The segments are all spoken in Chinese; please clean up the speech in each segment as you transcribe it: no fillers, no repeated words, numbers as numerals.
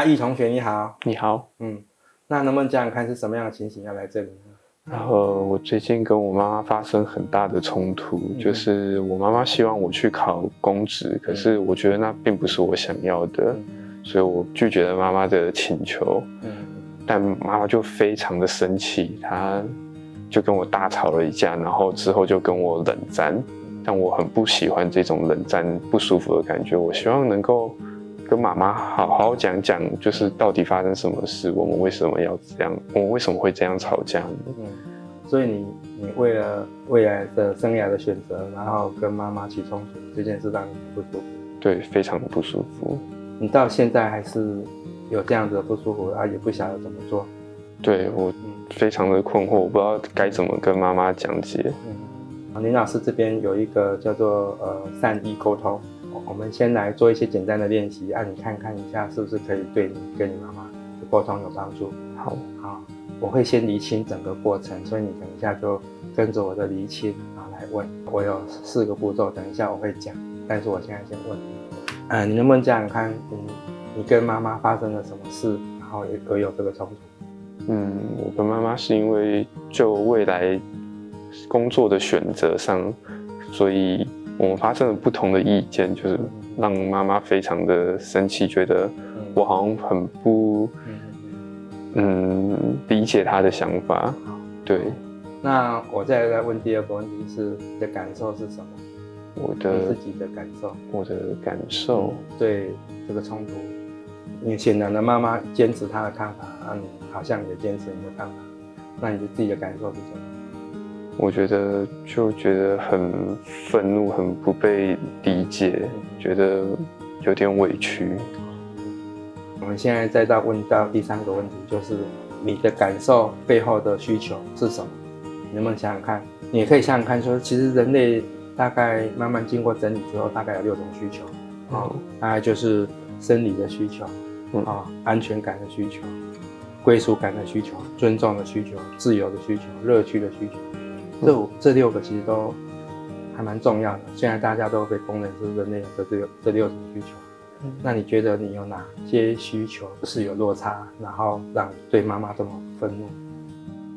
阿易同学你好。你好。嗯，那能不能讲讲看是什么样的情形要来这里呢？然后我最近跟我妈妈发生很大的冲突，就是我妈妈希望我去考公职，可是我觉得那并不是我想要的，所以我拒绝了妈妈的请求。但妈妈就非常的生气，她就跟我大吵了一架，然后之后就跟我冷战。但我很不喜欢这种冷战不舒服的感觉，我希望能够跟妈妈好好讲讲，就是到底发生什么事，我们为什么要这样，我们为什么会这样吵架呢？嗯，所以你为了未来的生涯的选择，然后跟妈妈起冲突这件事让你不舒服？对，非常不舒服。你到现在还是有这样子的不舒服，也不晓得怎么做。对，我非常的困惑，我不知道该怎么跟妈妈讲解。林老师这边有一个叫做善意沟通，我们先来做一些简单的练习，让你看看一下是不是可以对你跟你妈妈的沟通有帮助。好，我会先厘清整个过程，所以你等一下就跟着我的厘清然后来问。我有4个步骤，等一下我会讲，但是我现在先问。你能不能讲讲看你跟妈妈发生了什么事，然后也有这个冲突？我跟妈妈是因为就未来工作的选择上，所以我们发生了不同的意见，就是让妈妈非常的生气，觉得我好像很不理解她的想法。对，那我再来问第2个问题，是你的感受是什么？你自己的感受。我的感受，对这个冲突，你显然的妈妈坚持她的看法，你好像也坚持你的看法，那你的自己的感受是什么？我觉得很愤怒，很不被理解，觉得有点委屈。我们现在再问到第3个问题，就是你的感受背后的需求是什么？你能不能想想看？你也可以想想看说，其实人类大概慢慢经过整理之后，大概有6种需求。大概就是生理的需求，安全感的需求，归属感的需求，尊重的需求，自由的需求，乐趣的需求。这6个其实都还蛮重要的，虽然大家都被公认是人类的这6种需求。那你觉得你有哪些需求是有落差，然后让你对妈妈这么愤怒？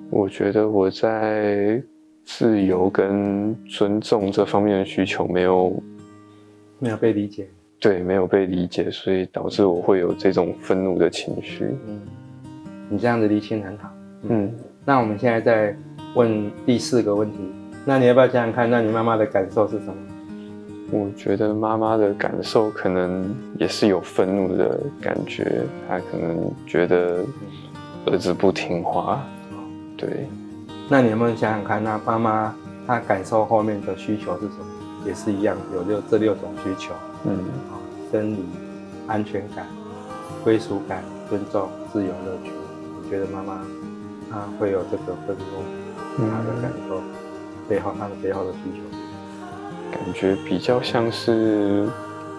我觉得我在自由跟尊重这方面的需求没有被理解。对，没有被理解，所以导致我会有这种愤怒的情绪。你这样的理解很好。那我们现在在问第4个问题，那你要不要想想看，那你妈妈的感受是什么？我觉得妈妈的感受可能也是有愤怒的感觉，她可能觉得儿子不听话。对，那你有没有想想看，那妈妈她感受后面的需求是什么？也是一样，有这6种需求。生理、安全感、归属感、尊重、自由、乐趣。你觉得妈妈她会有这个愤怒？他的感受背后，他的背后的需求，感觉比较像是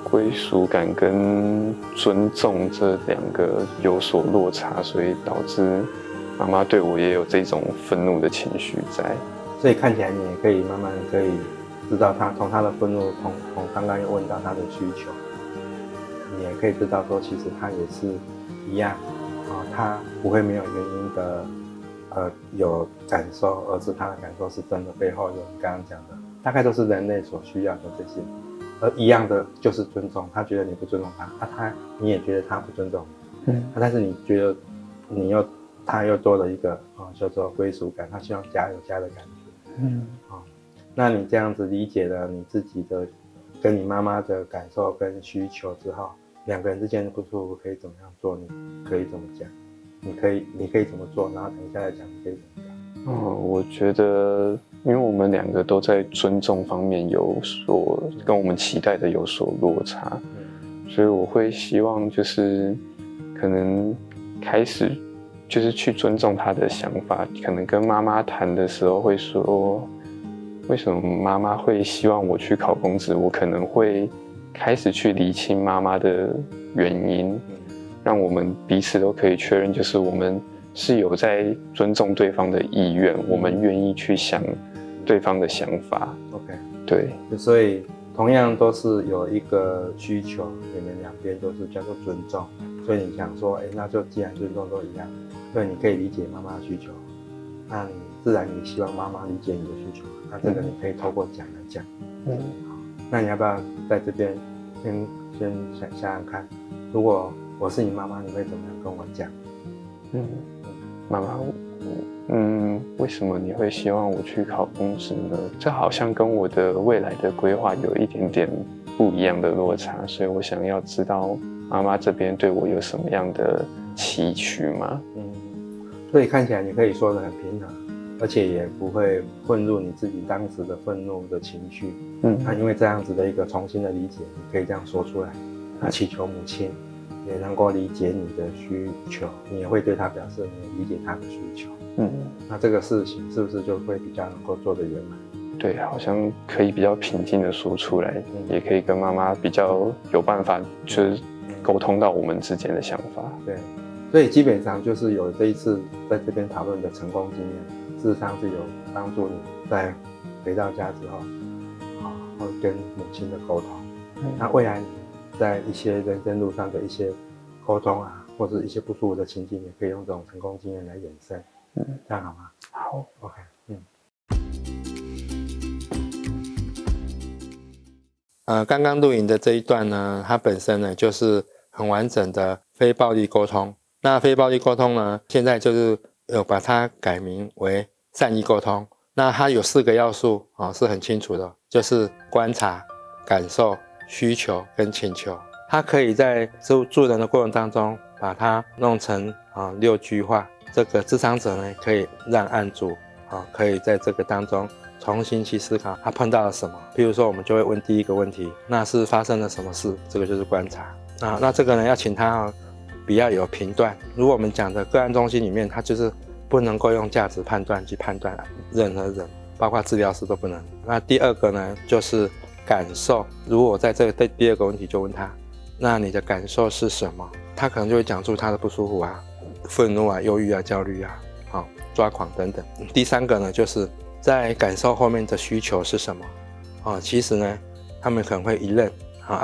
归属感跟尊重这2个有所落差，所以导致妈妈对我也有这种愤怒的情绪在。所以看起来你也可以慢慢可以知道他从他的愤怒，从刚刚又问到他的需求，你也可以知道说，其实他也是一样他不会没有原因的。有感受，而是他的感受是真的背后有你刚刚讲的，大概都是人类所需要的这些。而一样的就是尊重，他觉得你不尊重他，你也觉得他不尊重，但是你觉得他又多了一个叫做归属感，他希望家有家的感觉。那你这样子理解了你自己的跟你妈妈的感受跟需求之后，2个人之间的不舒服可以怎么样做？你可以怎么讲？你可以怎么做？然后等一下来讲你可以怎么讲。我觉得因为我们2个都在尊重方面有所跟我们期待的有所落差，所以我会希望就是可能开始就是去尊重他的想法，可能跟妈妈谈的时候会说，为什么妈妈会希望我去考公职？我可能会开始去厘清妈妈的原因。让我们彼此都可以确认，就是我们是有在尊重对方的意愿，我们愿意去想对方的想法。OK， 对，所以同样都是有一个需求，你们两边都是叫做尊重，所以你想说，那就既然尊重都一样，所以你可以理解妈妈的需求，那你自然也希望妈妈理解你的需求，那这个你可以透过讲来讲。嗯，好，那你要不要在这边先想看，如果我是你妈妈，你会怎么样跟我讲？嗯，妈妈，为什么你会希望我去考公职呢？这好像跟我的未来的规划有一点点不一样的落差，所以我想要知道妈妈这边对我有什么样的期许吗？嗯，所以看起来你可以说得很平衡，而且也不会混入你自己当时的愤怒的情绪。嗯，那因为这样子的一个重新的理解，你可以这样说出来，那祈求母亲也能够理解你的需求，你也会对他表示你理解他的需求。嗯，那这个事情是不是就会比较能够做得圆满？对，好像可以比较平静的说出来，也可以跟妈妈比较有办法，就是沟通到我们之间的想法。对，所以基本上就是有这一次在这边讨论的成功经验，事实上是有帮助你在回到家之后，好好跟母亲的沟通。那未来在一些人生路上的一些沟通啊，或者一些不舒服的情境，也可以用这种成功经验来衍生。这样好吗？好 ，OK， 刚刚录影的这一段呢，它本身呢就是很完整的非暴力沟通。那非暴力沟通呢，现在就是有把它改名为善意沟通。那它有四个要素啊，是很清楚的，就是观察、感受、需求跟请求。它可以在助人的过程当中，把它弄成6句话。这个咨商者呢，可以让案主可以在这个当中重新去思考他碰到了什么。比如说，我们就会问第一个问题，那是发生了什么事？这个就是观察。那这个呢，要请他不要有评断。如果我们讲的个案中心里面，他就是不能够用价值判断去判断任何人，包括治疗师都不能。那第二个呢，就是感受。如果我在这个第二个问题就问他，那你的感受是什么？他可能就会讲出他的不舒服啊。愤怒啊、忧郁啊、焦虑啊、抓狂等等。第三个呢，就是在感受后面的需求是什么。其实呢，他们可能会一愣。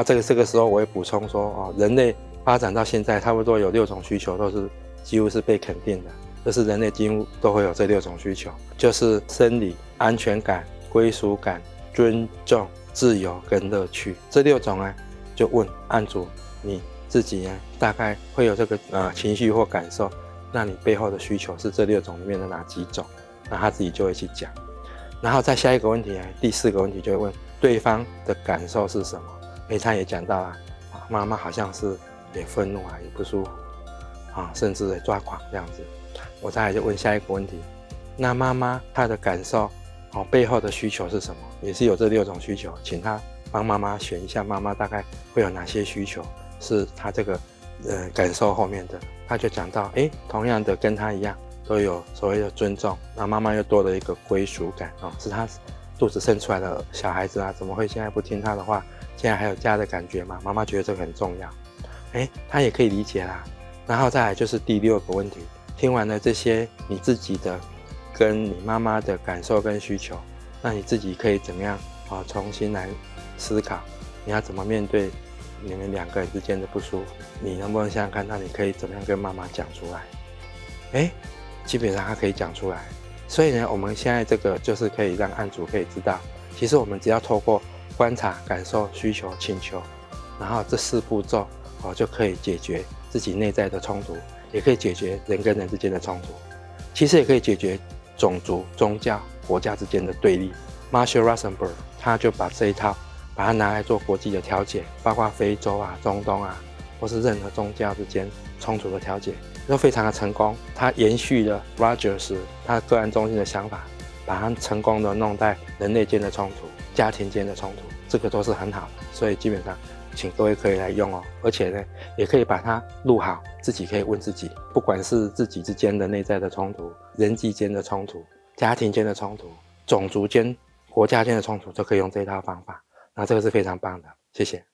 这个时候我会补充说，人类发展到现在，差不多有6种需求都是几乎是被肯定的，就是人类几乎都会有这6种需求，就是生理、安全感、归属感、尊重、自由跟乐趣。这6种呢，就问案主你自己呢，大概会有这个情绪或感受，那你背后的需求是这6种里面的哪几种？那他自己就会去讲。然后再下一个问题来，第4个问题就会问对方的感受是什么？他也讲到啊，妈妈好像是也愤怒啊，也不舒服啊，甚至也抓狂这样子。我再来就问下一个问题，那妈妈她的感受背后的需求是什么？也是有这6种需求，请她帮妈妈选一下，妈妈大概会有哪些需求？是他这个感受后面的。他就讲到同样的跟他一样都有所谓的尊重，那妈妈又多了一个归属感，是他肚子生出来的小孩子啊，怎么会现在不听他的话，现在还有家的感觉嘛，妈妈觉得这个很重要，他也可以理解啦。然后再来就是第6个问题，听完了这些你自己的跟你妈妈的感受跟需求，那你自己可以怎么样重新来思考你要怎么面对你们两个人之间的不舒服，你能不能想想看，那你可以怎么样跟妈妈讲出来？基本上他可以讲出来。所以呢，我们现在这个就是可以让案主可以知道，其实我们只要透过观察、感受、需求、请求，然后这4步骤就可以解决自己内在的冲突，也可以解决人跟人之间的冲突，其实也可以解决种族、宗教、国家之间的对立。Marshall Rosenberg 他就把这一套把它拿来做国际的调解，包括非洲啊、中东啊，或是任何宗教之间冲突的调解，都非常的成功。他延续了 Rogers 他个案中心的想法，把它成功的弄在人类间的冲突、家庭间的冲突，这个都是很好的。所以基本上，请各位可以来用哦。而且呢，也可以把它录好，自己可以问自己，不管是自己之间的内在的冲突、人际间的冲突、家庭间的冲突、种族间、国家间的冲突，都可以用这一套方法。那这个是非常棒的，谢谢。